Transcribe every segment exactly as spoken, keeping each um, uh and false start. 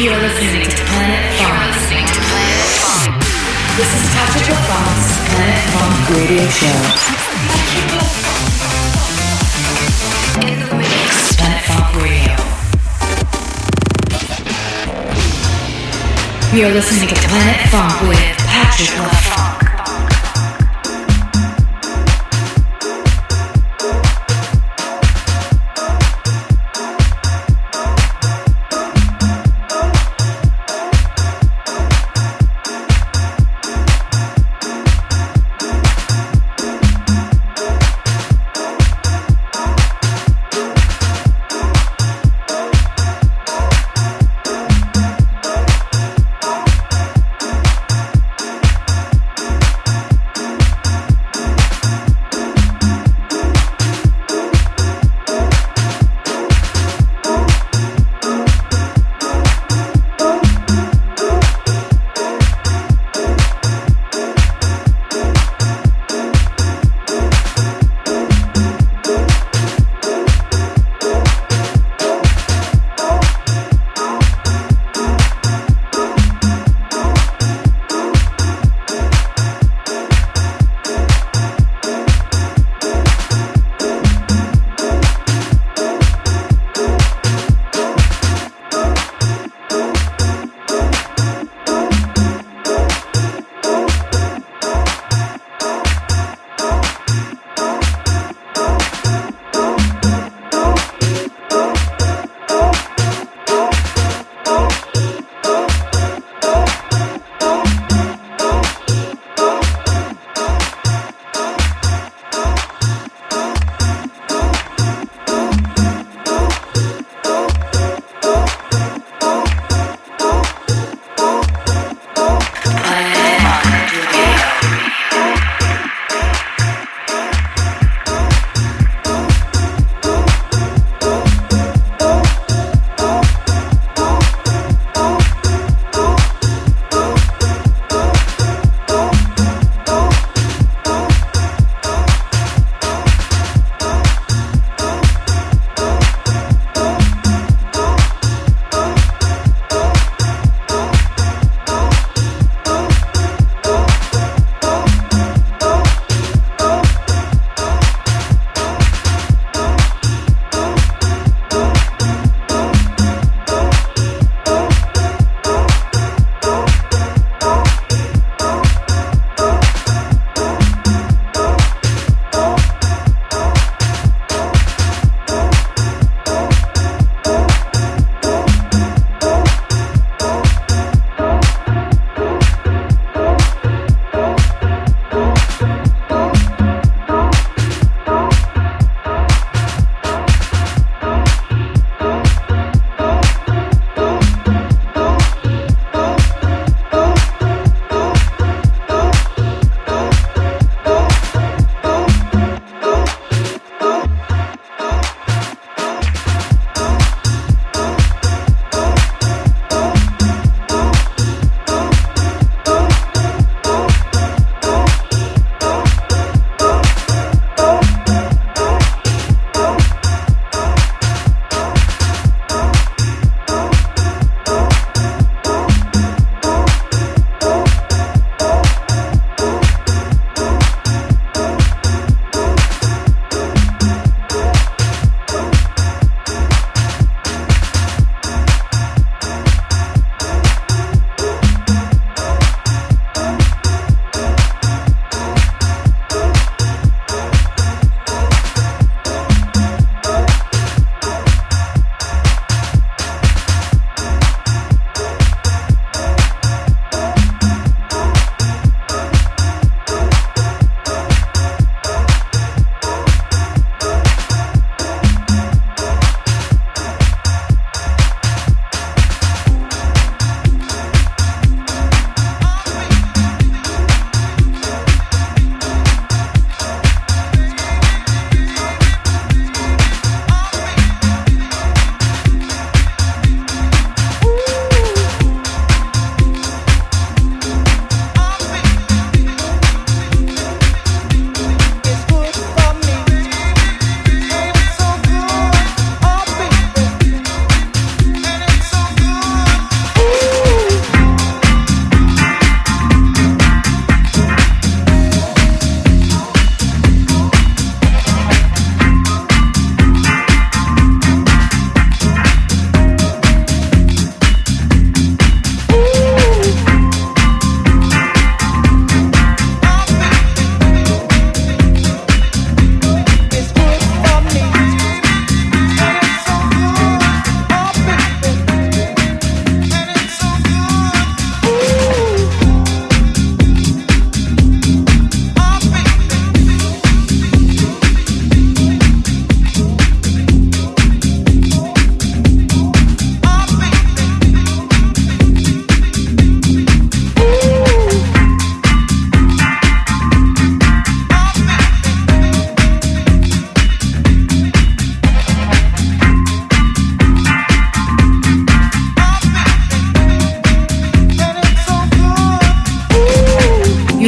You're listening to Planet Funk. You're listening to Planet Funk. This is Patrick LaFonce, Planet Funk Radio Show. In the mix, Planet Funk Radio. You're listening to Planet Funk with Patrick LaFonce.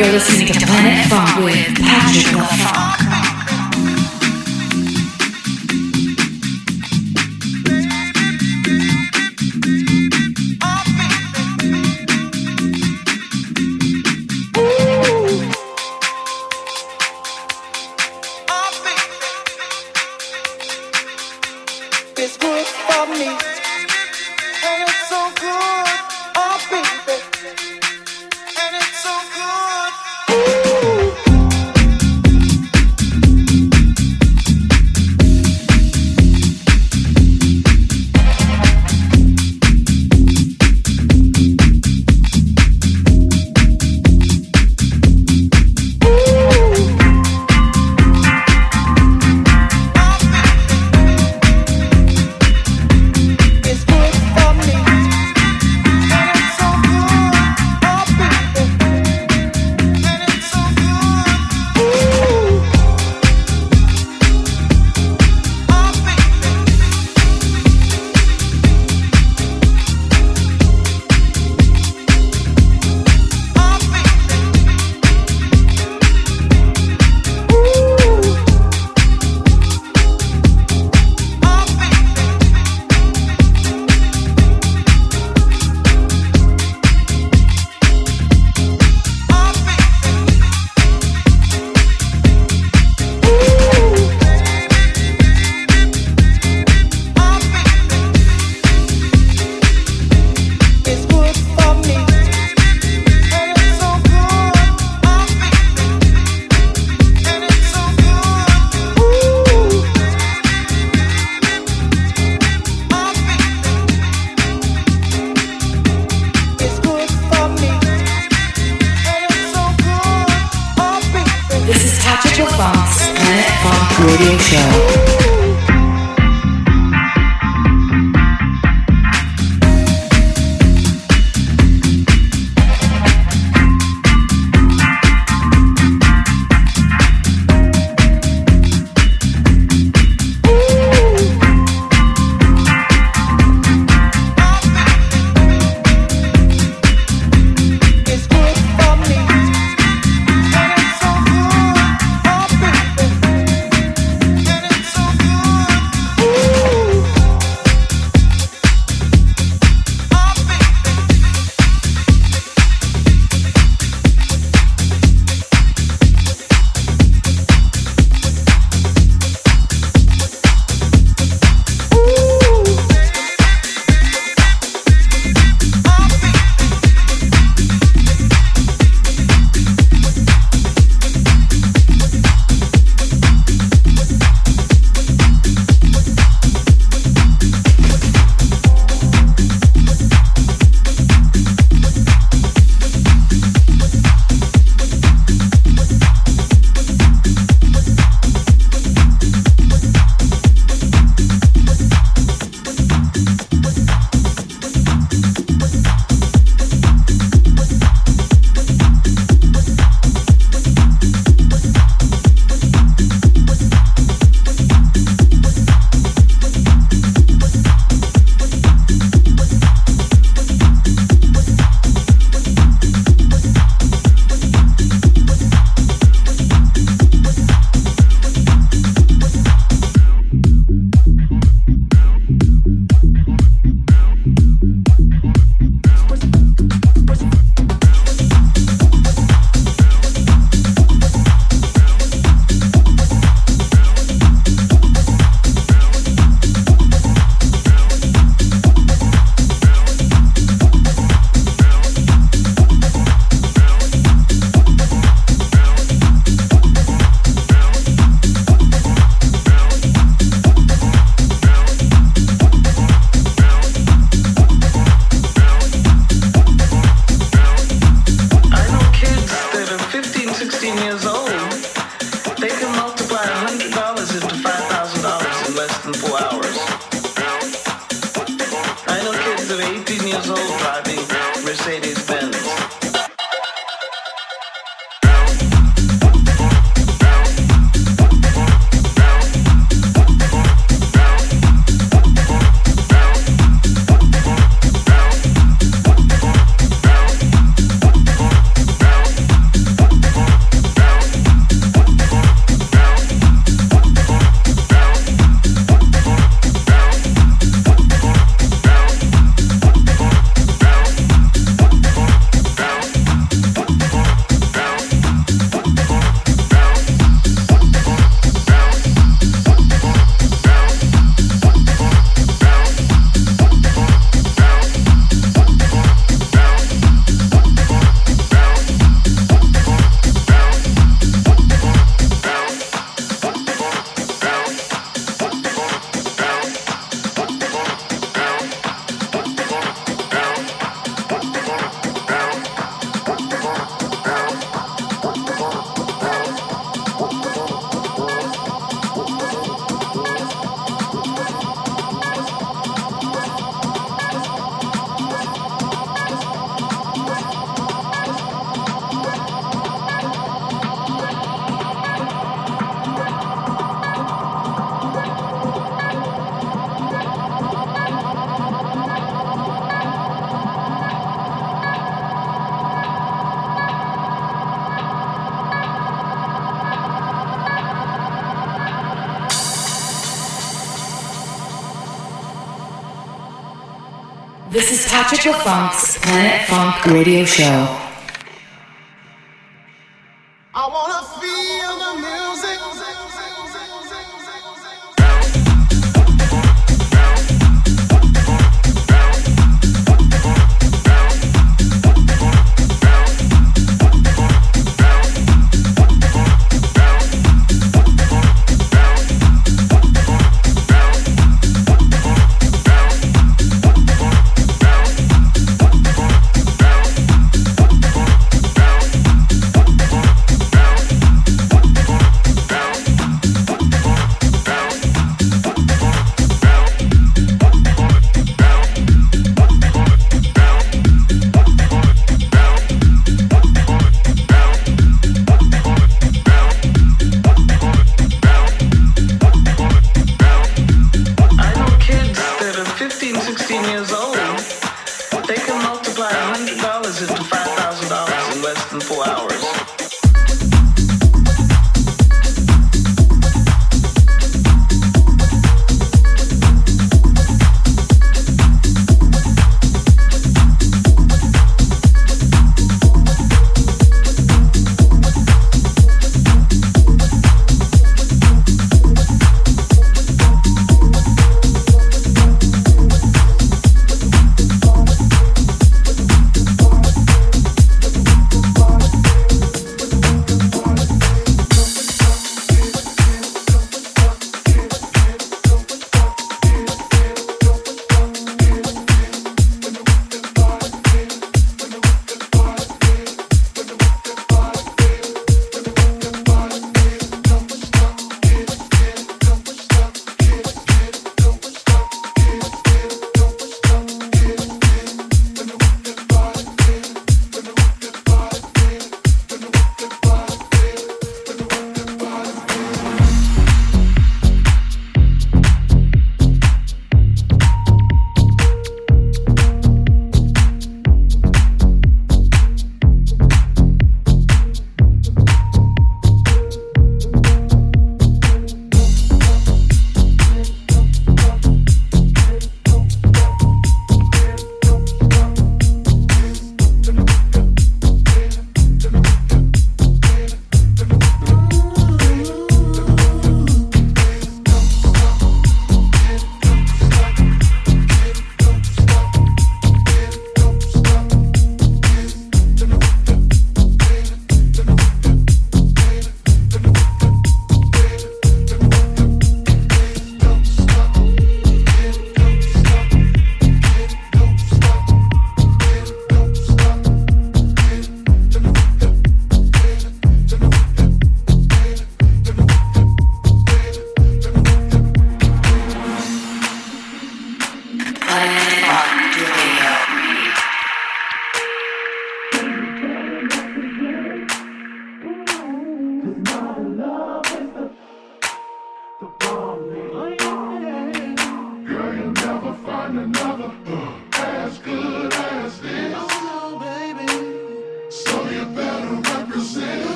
You're listening to Planet Funk with Patrick LaFonce. This is Patrick LaFonce's Planet Funk Radio Show.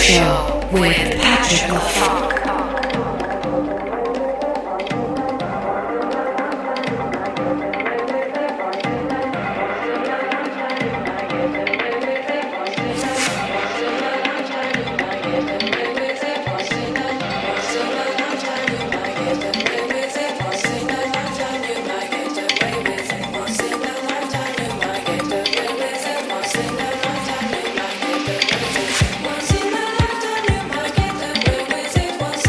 Show with Patrick LaFonce. It was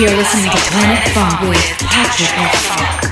You're listening to Planet Funk with Patrick LaFonce.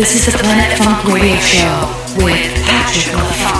This is the Planet Funk Radio Show with Patrick LaFonce.